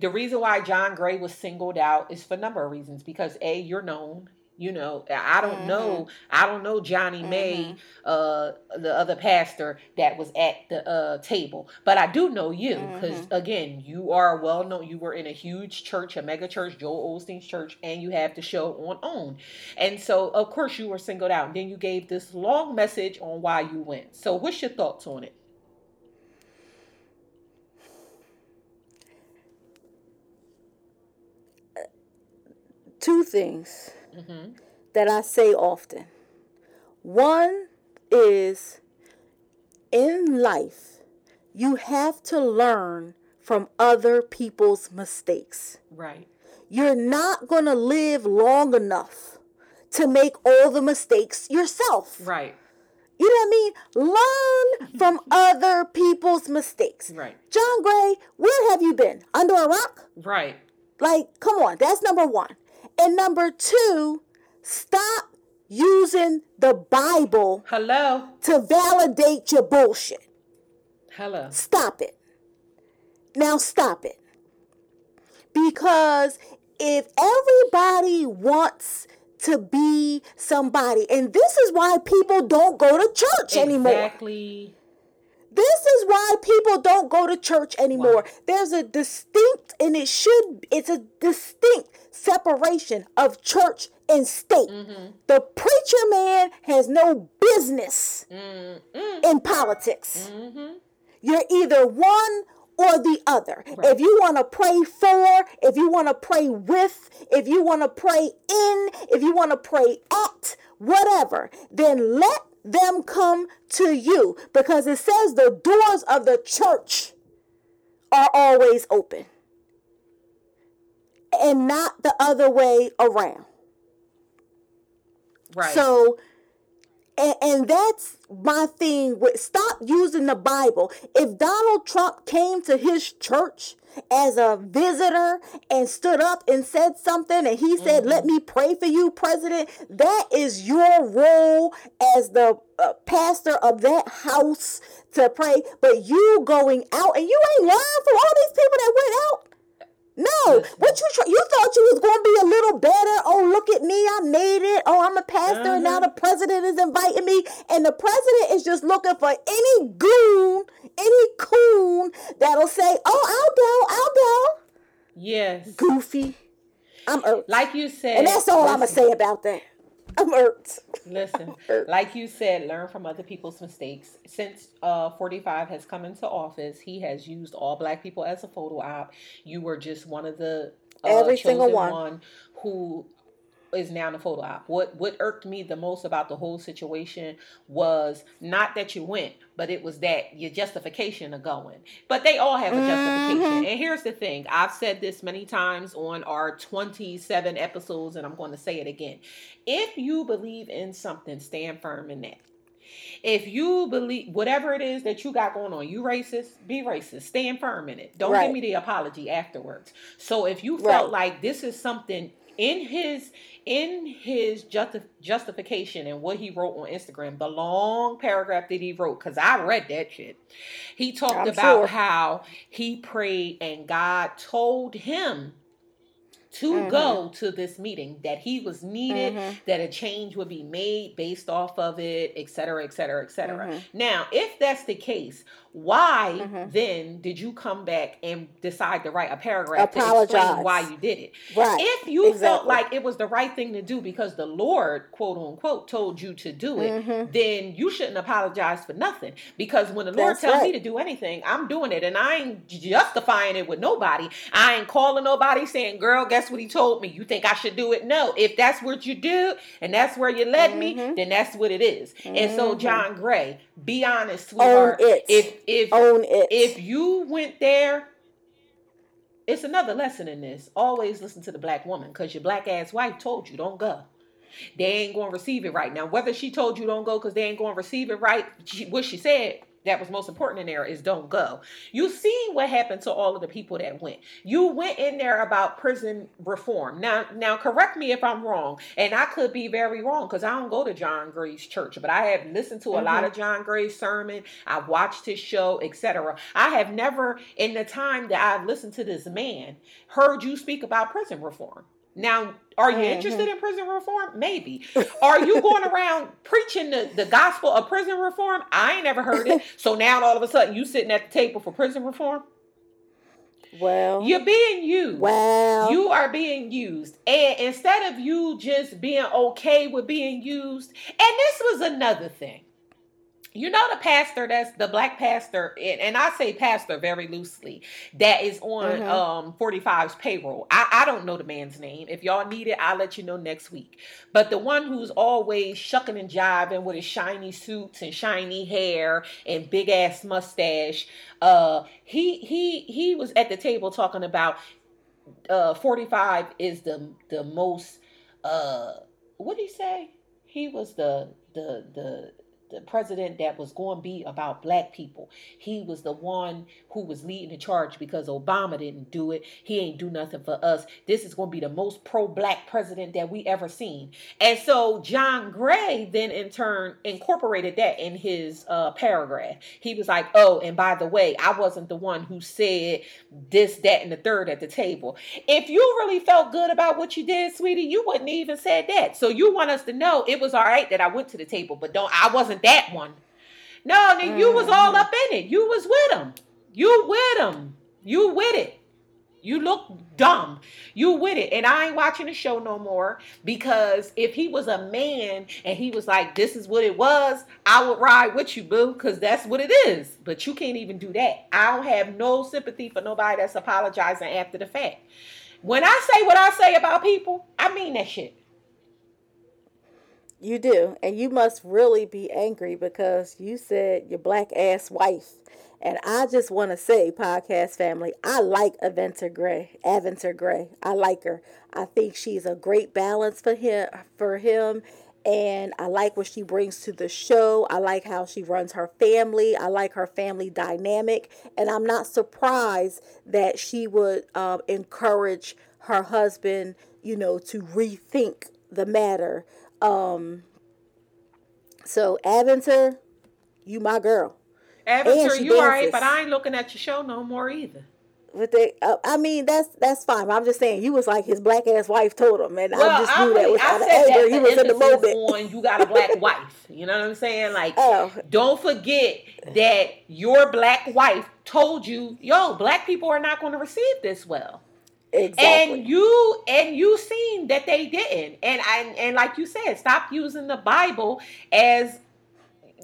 The reason why John Gray was singled out is for a number of reasons. Because A, you're known. You know, I don't mm-hmm. know. I don't know Johnny mm-hmm. May, uh, the other pastor that was at the uh, table. But I do know you because, mm-hmm. again, you are well known. You were in a huge church, a mega church, Joel Osteen's church, and you have the show on OWN. And so, of course, you were singled out. And then you gave this long message on why you went. So what's your thoughts on it? Uh, two things. Mm-hmm. That I say often. One is, in life, you have to learn from other people's mistakes. Right. You're not going to live long enough to make all the mistakes yourself. Right. You know what I mean? Learn from other people's mistakes. Right. John Gray, where have you been? Under a rock? Right. Like, come on. That's number one. And number two, stop using the Bible Hello. to validate your bullshit. Hello. Stop it. Now stop it. Because if everybody wants to be somebody, and this is why people don't go to church exactly. anymore. Exactly. This is why people don't go to church anymore. Wow. There's a distinct, and it should, it's a distinct separation of church and state. Mm-hmm. The preacher man has no business mm-hmm. in politics. Mm-hmm. You're either one or the other. Right. If you want to pray for, if you want to pray with, if you want to pray in, if you want to pray at, whatever, then let them come to you, because it says the doors of the church are always open and not the other way around. Right. So, and, and that's my thing with stop using the Bible. If Donald Trump came to his church as a visitor and stood up and said something, and he said, mm-hmm. let me pray for you, President, that is your role as the uh, pastor of that house to pray. But you going out, and you ain't lying for all these people that went out. No, what you try, you thought you was going to be a little better. Oh, look at me, I made it. Oh, I'm a pastor, mm-hmm. and now the president is inviting me. And the president is just looking for any goon, any coon that'll say, oh, I'll go, I'll go. Yes. Goofy. I'm irked. Like you said. And that's all I'm going to say about that. I'm irked. Listen, like you said, learn from other people's mistakes. Since uh, forty-five has come into office, he has used all black people as a photo op. You were just one of the uh, every single one. one who is now in the photo op. What what irked me the most about the whole situation was not that you went, but it was that your justification of going. But they all have a justification. Mm-hmm. And here's the thing. I've said this many times on our twenty-seven episodes, and I'm going to say it again. If you believe in something, stand firm in that. If you believe whatever it is that you got going on, you racist, be racist. Stand firm in it. Don't right. give me the apology afterwards. So if you felt right. like this is something in his in his justi- justification and what he wrote on Instagram, the long paragraph that he wrote, because I read that shit. He talked I'm about sure. how he prayed and God told him to mm-hmm. go to this meeting, that he was needed, mm-hmm. that a change would be made based off of it, et cetera, et cetera, et cetera. Mm-hmm. Now, if that's the case, why mm-hmm. then did you come back and decide to write a paragraph Apologize. to explain why you did it? Right. If you exactly. felt like it was the right thing to do because the Lord, quote unquote, told you to do it, mm-hmm. then you shouldn't apologize for nothing. Because when the Lord that's tells right. me to do anything, I'm doing it, and I ain't justifying it with nobody. I ain't calling nobody saying, girl, guess what he told me? You think I should do it? No. If that's what you do and that's where you led mm-hmm. me, then that's what it is. Mm-hmm. And so, John Gray, be honest, sweetheart. Own it. If If, Own it. If you went there, it's another lesson in this. Always listen to the black woman, because your black ass wife told you don't go. They ain't going to receive it right. Now, whether she told you don't go because they ain't going to receive it right, she, what she said that was most important in there is don't go. You see what happened to all of the people that went. You went in there about prison reform. Now, now correct me if I'm wrong, and I could be very wrong because I don't go to John Gray's church, but I have listened to a mm-hmm. lot of John Gray's sermon. I've watched his show, et cetera. I have never, in the time that I've listened to this man, heard you speak about prison reform. Now, are you mm-hmm. interested in prison reform? Maybe. Are you going around preaching the, the gospel of prison reform? I ain't never heard it. So now all of a sudden you sitting at the table for prison reform? Well, you're being used. Well, you are being used. And instead of you just being okay with being used, and this was another thing. You know the pastor that's the black pastor, and, and I say pastor very loosely, that is on mm-hmm. um, forty-five's payroll. I, I don't know the man's name. If y'all need it, I'll let you know next week. But the one who's always shucking and jiving with his shiny suits and shiny hair and big ass mustache, uh, he he he was at the table talking about uh, forty-five is the the most. Uh, what did he say? He was the the the. the president that was going to be about black people. He was the one who was leading the charge because Obama didn't do it. He ain't do nothing for us. This is going to be the most pro-black president that we ever seen. And so John Gray then in turn incorporated that in his uh, paragraph. He was like, oh, and by the way, I wasn't the one who said this, that, and the third at the table. If you really felt good about what you did, sweetie, you wouldn't even said that. So you want us to know it was all right that I went to the table, but don't, I wasn't that one. No, then you was all up in it. You was with him. You with him. You with it. You look dumb. You with it. And I ain't watching the show no more, because if he was a man and he was like, this is what it was, I would ride with you, boo, because that's what it is. But you can't even do that. I don't have no sympathy for nobody that's apologizing after the fact. When I say what I say about people, I mean that shit. You do, and you must really be angry because you said your black ass wife. And I just want to say, podcast family, I like Aventure Gray. Aventure Gray, I like her. I think she's a great balance for him. For him, and I like what she brings to the show. I like how she runs her family. I like her family dynamic, and I'm not surprised that she would uh, encourage her husband, you know, to rethink the matter. Um, so Aventure, you my girl. Aventure, you all right, but I ain't looking at your show no more either. But they, uh, I mean, that's that's fine. But I'm just saying, you was like his black ass wife told him, and well, I just knew I, that was out of anger. You was in the moment. On, you got a black wife. You know what I'm saying? Like, oh. Don't forget that your black wife told you, yo, black people are not going to receive this well. Exactly. And you and you seen that they didn't. And and, and like you said, stop using the Bible as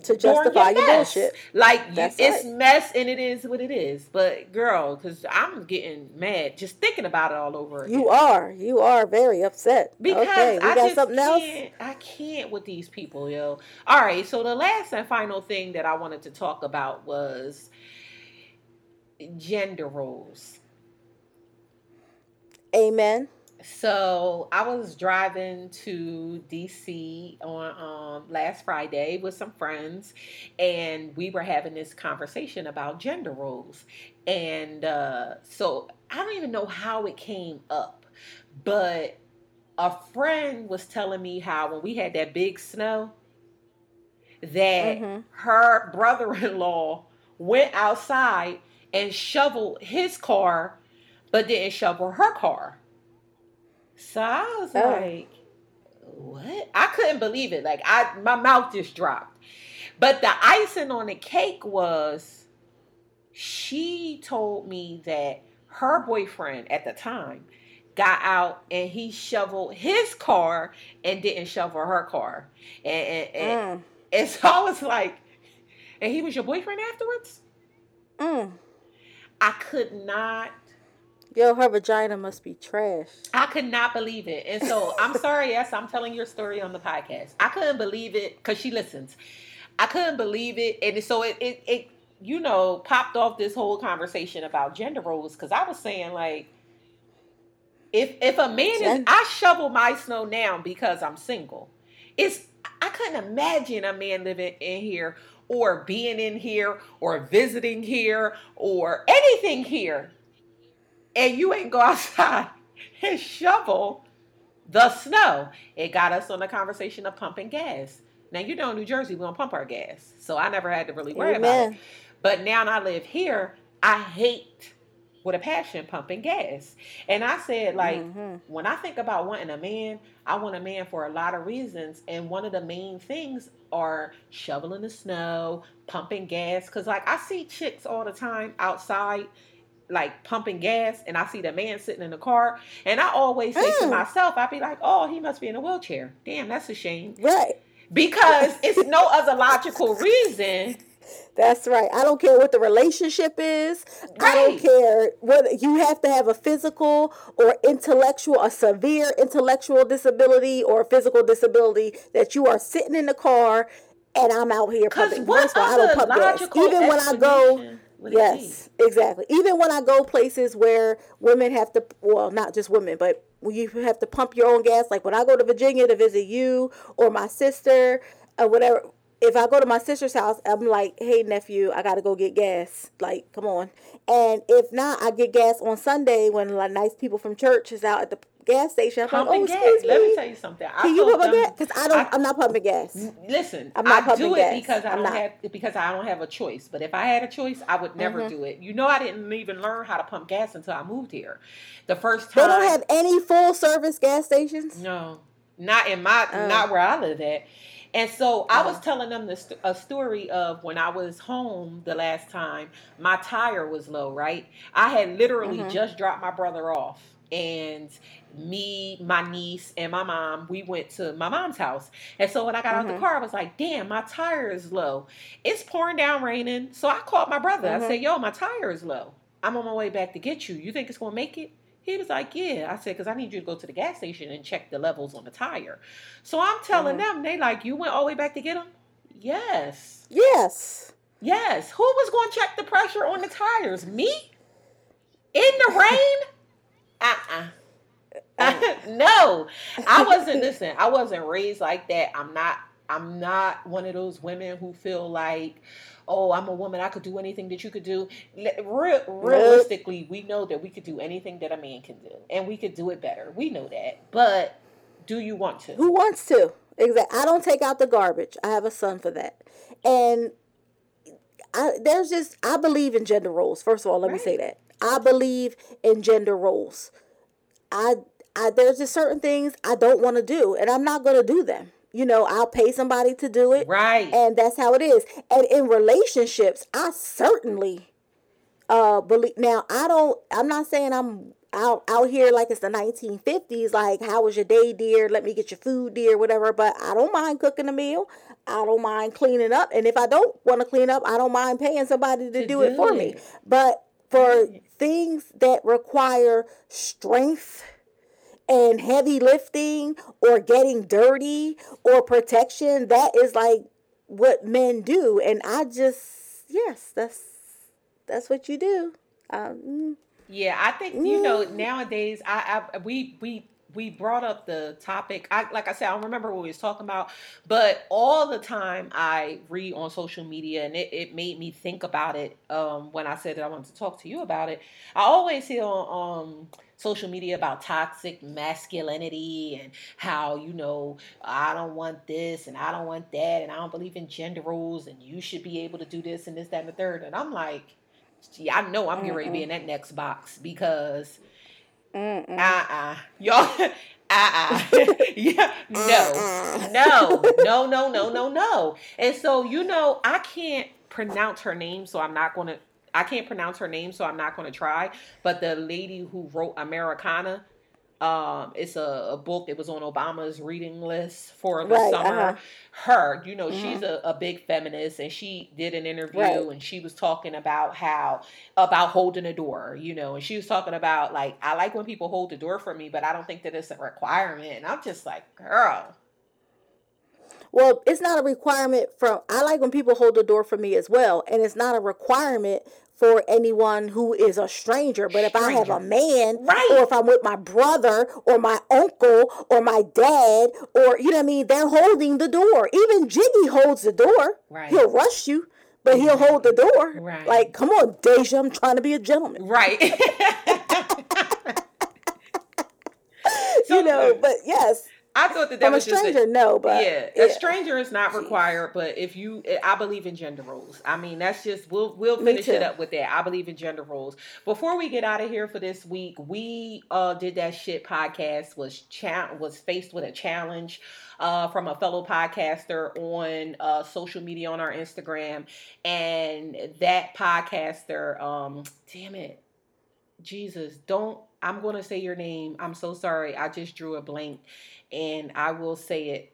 to justify your, your bullshit. Like that's it's right. mess, and it is what it is. But girl, because I'm getting mad just thinking about it all over again. You are. You are very upset. Because okay, I got just can't, I can't with these people, yo. All right. So the last and final thing that I wanted to talk about was gender roles. Amen. So I was driving to D C on um, last Friday with some friends, and we were having this conversation about gender roles. And uh, so I don't even know how it came up, but a friend was telling me how when we had that big snow, that mm-hmm. her brother-in-law went outside and shoveled his car, but didn't shovel her car. So I was oh. like, what? I couldn't believe it. Like, I, my mouth just dropped. But the icing on the cake was she told me that her boyfriend at the time got out and he shoveled his car and didn't shovel her car. And, and, and, mm. and so I was like, and he was your boyfriend afterwards? Mm. I could not. Yo, her vagina must be trash. I could not believe it. And so, I'm sorry, yes, I'm telling your story on the podcast. I couldn't believe it, because she listens. I couldn't believe it. And so, it, it, it, you know, popped off this whole conversation about gender roles, because I was saying, like, if if a man is, I shovel my snow now because I'm single. It's, I couldn't imagine a man living in here, or being in here, or visiting here, or anything here, and you ain't go outside and shovel the snow. It got us on the conversation of pumping gas. Now, you know, in New Jersey, we don't pump our gas. So I never had to really worry Amen. About it. But now I live here, I hate with a passion pumping gas. And I said, like, mm-hmm. when I think about wanting a man, I want a man for a lot of reasons. And one of the main things are shoveling the snow, pumping gas. Because, like, I see chicks all the time outside, like, pumping gas, and I see the man sitting in the car, and I always say mm. to myself, I'd be like, oh, he must be in a wheelchair. Damn, that's a shame. Right. Because it's no other logical reason. That's right. I don't care what the relationship is. Right. I don't care whether you have to have a physical or intellectual, a severe intellectual disability or physical disability, that you are sitting in the car and I'm out here pumping gas. I don't pump gas. Even when I go... Yes, exactly. Even when I go places where women have to, well, not just women, but you have to pump your own gas. Like when I go to Virginia to visit you or my sister or whatever, if I go to my sister's house, I'm like, hey, nephew, I got to go get gas. Like, come on. And if not, I get gas on Sunday when like nice people from church is out at the gas station. I'm pumping like, oh, excuse gas. Me. Let me tell you something. I Can you pump them, gas? Because I don't. I, I'm not pumping gas. Listen, I'm not I do it gas. because I I'm don't not. have because I don't have a choice. But if I had a choice, I would never mm-hmm. do it. You know, I didn't even learn how to pump gas until I moved here. The first time they don't have any full service gas stations. No, not in my oh. not where I live at. And so I was telling them this, a story of when I was home the last time, my tire was low, right? I had literally mm-hmm. just dropped my brother off. And me, my niece, and my mom, we went to my mom's house. And so when I got mm-hmm. out the car, I was like, damn, my tire is low. It's pouring down, raining. So I called my brother. Mm-hmm. I said, yo, my tire is low. I'm on my way back to get you. You think it's going to make it? He was like, yeah. I said, because I need you to go to the gas station and check the levels on the tire. So I'm telling mm-hmm. them, they like, you went all the way back to get him? Yes. Yes. Yes. Who was going to check the pressure on the tires? Me? In the rain? Uh-uh. No. I wasn't, listen, I wasn't raised like that. I'm not, I'm not one of those women who feel like, oh, I'm a woman, I could do anything that you could do. Real, realistically, we know that we could do anything that a man can do. And we could do it better. We know that. But do you want to? Who wants to? Exactly. I don't take out the garbage. I have a son for that. And I, there's just, I believe in gender roles. First of all, let right. me say that. I believe in gender roles. I, I There's just certain things I don't want to do. And I'm not going to do them. You know, I'll pay somebody to do it. Right. And that's how it is. And in relationships, I certainly uh, believe. Now, I don't, I'm not saying I'm out, out here like it's the nineteen fifties. Like, how was your day, dear? Let me get your food, dear, whatever. But I don't mind cooking a meal. I don't mind cleaning up. And if I don't want to clean up, I don't mind paying somebody to, to do it, it for me. But for things that require strength and heavy lifting or getting dirty or protection, that is like what men do. And I just, yes, that's that's what you do. Um, Yeah, I think, you know, nowadays, I, I we we we brought up the topic. I like I said, I don't remember what we was talking about, but all the time I read on social media, and it, it made me think about it um, when I said that I wanted to talk to you about it. I always hear on um, social media about toxic masculinity and how, you know, I don't want this and I don't want that and I don't believe in gender roles and you should be able to do this and this, that, and the third. And I'm like, yeah, I know I'm getting ready to be in that next box because Mm-mm. uh-uh. Y'all, uh-uh. yeah, no, no, no, no, no, no, no. And so, you know, I can't pronounce her name, so I'm not going to, I can't pronounce her name, so I'm not going to try. But the lady who wrote Americana, um, it's a, a book. It was on Obama's reading list for the right, summer. Uh-huh. Her, you know, mm-hmm. she's a, a big feminist, and she did an interview, right. and she was talking about how, about holding a door, you know, and she was talking about, like, I like when people hold the door for me, but I don't think that it's a requirement. And I'm just like, girl. Well, it's not a requirement from, I like when people hold the door for me as well, and it's not a requirement for anyone who is a stranger. But if stranger. I have a man, right. or if I'm with my brother or my uncle or my dad, or, you know what I mean, they're holding the door. Even Jiggy holds the door. Right. He'll rush you, but he'll hold the door. Right. Like, come on, Deja, I'm trying to be a gentleman. Right. You know, but yes. I thought that that From was a stranger, just a, no, but yeah, yeah, a stranger is not required. But if you, I believe in gender roles. I mean, that's just we'll we'll finish it up with that. I believe in gender roles. Before we get out of here for this week, we uh, did that shit podcast was cha- was faced with a challenge uh, from a fellow podcaster on uh, social media on our Instagram, and that podcaster, um, damn it, Jesus, don't. I'm going to say your name. I'm so sorry. I just drew a blank, and I will say it.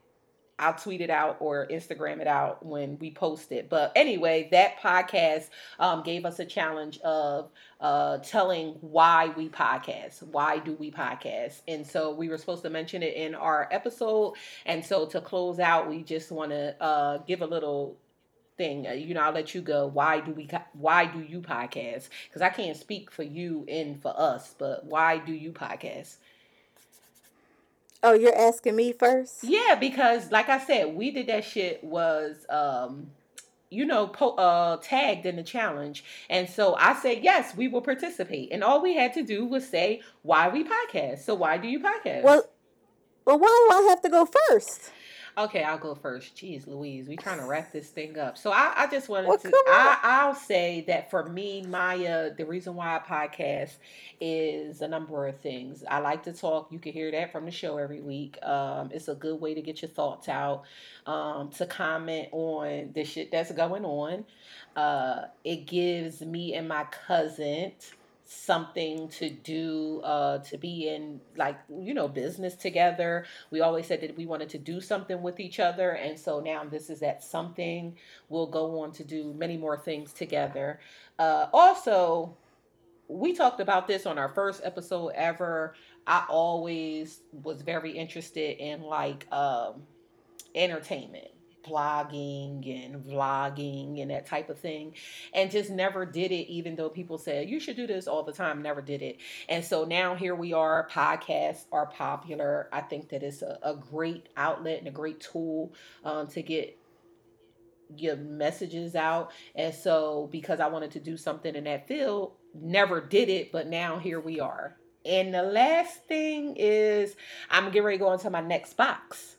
I'll tweet it out or Instagram it out when we post it. But anyway, that podcast um, gave us a challenge of uh, telling why we podcast. Why do we podcast? And so we were supposed to mention it in our episode. And so to close out, we just want to uh, give a little thing. You know, I'll let you go. Why do we, why do you podcast? Because I can't speak for you and for us, but why do you podcast? Oh, you're asking me first? Yeah, because like I said, we did that shit was, um, you know, po- uh, tagged in the challenge. And so I said, yes, we will participate. And all we had to do was say, why we podcast. So why do you podcast? Well, well, why do I have to go first? Okay, I'll go first. Jeez Louise, we trying to wrap this thing up. So I, I just wanted well, to, I, I'll say that for me, Maya, the reason why I podcast is a number of things. I like to talk. You can hear that from the show every week. Um, it's a good way to get your thoughts out, um, to comment on the shit that's going on. Uh, it gives me and my cousin something to do, uh to be in, like, you know, business together. We always said that we wanted to do something with each other, and so now this is that something. We'll go on to do many more things together. Uh also, we talked about this on our first episode ever. I always was very interested in, like, um entertainment, blogging and vlogging and that type of thing, and just never did it, even though people said you should do this all the time. Never did it. And so now here we are. Podcasts are popular. I think that it's a, a great outlet and a great tool um, to get your messages out. And so because I wanted to do something in that field, never did it, but now here we are. And the last thing is, I'm getting ready to go into my next box.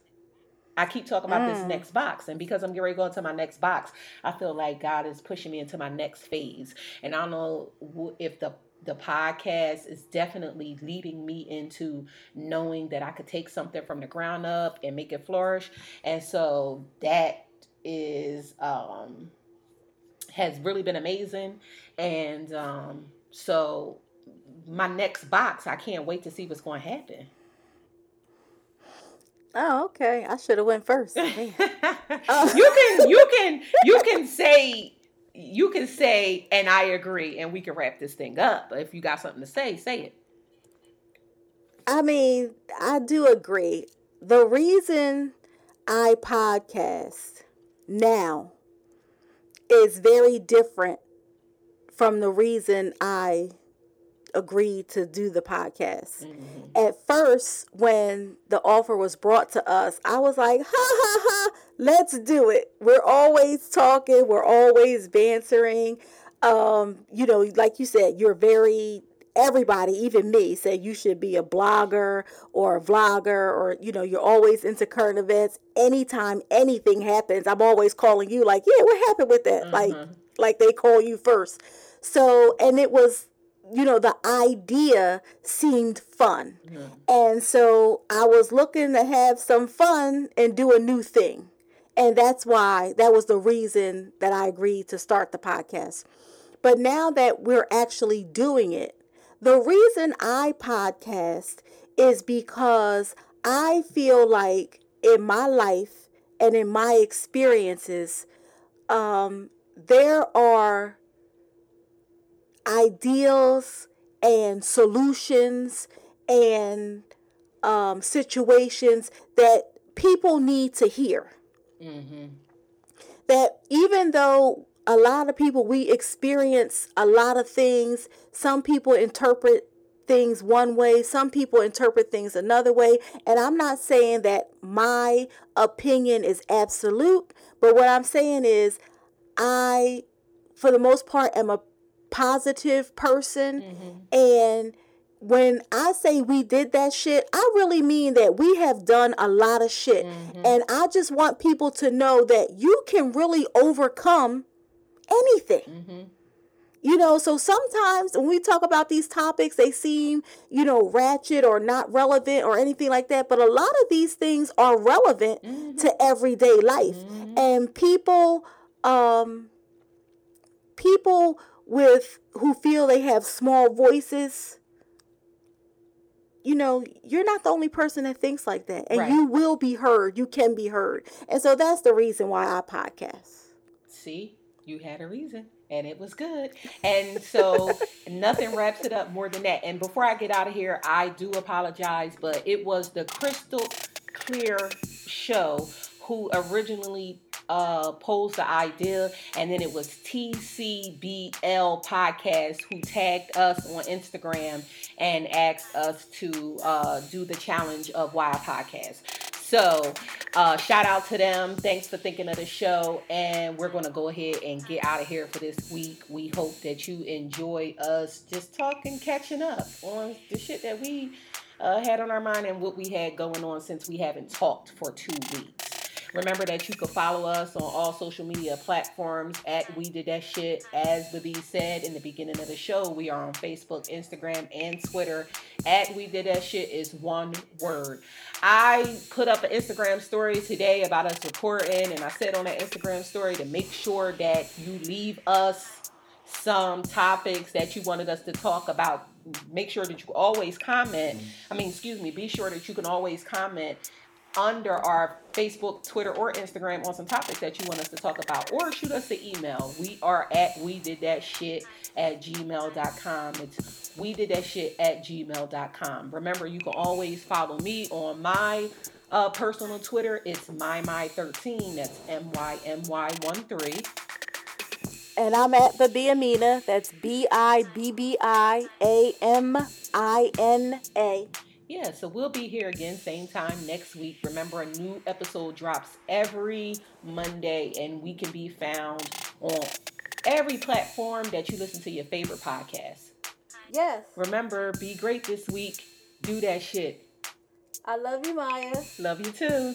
I keep talking about mm. this next box, and because I'm getting ready to go into my next box, I feel like God is pushing me into my next phase, and I don't know if the the podcast is definitely leading me into knowing that I could take something from the ground up and make it flourish. And so that is um, has really been amazing, and um, so my next box, I can't wait to see what's going to happen. Oh, okay. I should have went first. uh. You can, you can, you can say, you can say, and I agree, and we can wrap this thing up. But if you got something to say, say it. I mean, I do agree. The reason I podcast now is very different from the reason I agreed to do the podcast. Mm-hmm. At first, when the offer was brought to us, I was like, ha, ha, ha, let's do it. We're always talking. We're always bantering. Um, you know, like you said, you're very... Everybody, even me, said you should be a blogger or a vlogger, or, you know, you're always into current events. Anytime anything happens, I'm always calling you like, yeah, what happened with that? Mm-hmm. Like, like they call you first. So, and it was, you know, the idea seemed fun. Mm-hmm. And so I was looking to have some fun and do a new thing. And that's why, that was the reason that I agreed to start the podcast. But now that we're actually doing it, the reason I podcast is because I feel like in my life and in my experiences, um, there are ideals and solutions and um, situations that people need to hear. Mm-hmm. That even though a lot of people, we experience a lot of things. Some people interpret things one way. Some people interpret things another way. And I'm not saying that my opinion is absolute. But what I'm saying is I, for the most part, am a positive person. Mm-hmm. And when I say we did that shit, I really mean that we have done a lot of shit. Mm-hmm. And I just want people to know that you can really overcome anything. Mm-hmm. You know, so sometimes when we talk about these topics, they seem, you know, ratchet or not relevant or anything like that. But a lot of these things are relevant mm-hmm. to everyday life. Mm-hmm. And people, um, people with who feel they have small voices, you know, you're not the only person that thinks like that. And right. you will be heard. You can be heard. And so that's the reason why I podcast. See? You had a reason, and it was good. And so nothing wraps it up more than that. And before I get out of here, I do apologize, but it was the Crystal Clear Show who originally uh, posed the idea, and then it was T C B L Podcast who tagged us on Instagram and asked us to uh, do the challenge of Why Podcast. So uh, shout out to them. Thanks for thinking of the show. And we're going to go ahead and get out of here for this week. We hope that you enjoy us just talking, catching up on the shit that we uh, had on our mind and what we had going on since we haven't talked for two weeks. Remember that you can follow us on all social media platforms at We Did That Shit. As Baby said in the beginning of the show, we are on Facebook, Instagram, and Twitter. At We Did That Shit is one word. I put up an Instagram story today about us recording, and I said on that Instagram story to make sure that you leave us some topics that you wanted us to talk about. Make sure that you always comment. I mean, excuse me, be sure that you can always comment under our Facebook, Twitter, or Instagram on some topics that you want us to talk about, or shoot us an email. We are at we did that shit at gmail dot com. It's we did that shit at gmail dot com. Remember, you can always follow me on my uh, personal Twitter. It's my my thirteen. That's M Y M Y one three. And I'm at the Biamina. That's B I B B I A M I N A. Yeah, so we'll be here again same time next week. Remember, a new episode drops every Monday, and we can be found on every platform that you listen to your favorite podcast. Yes. Remember, be great this week. Do that shit. I love you, Maya. Love you too.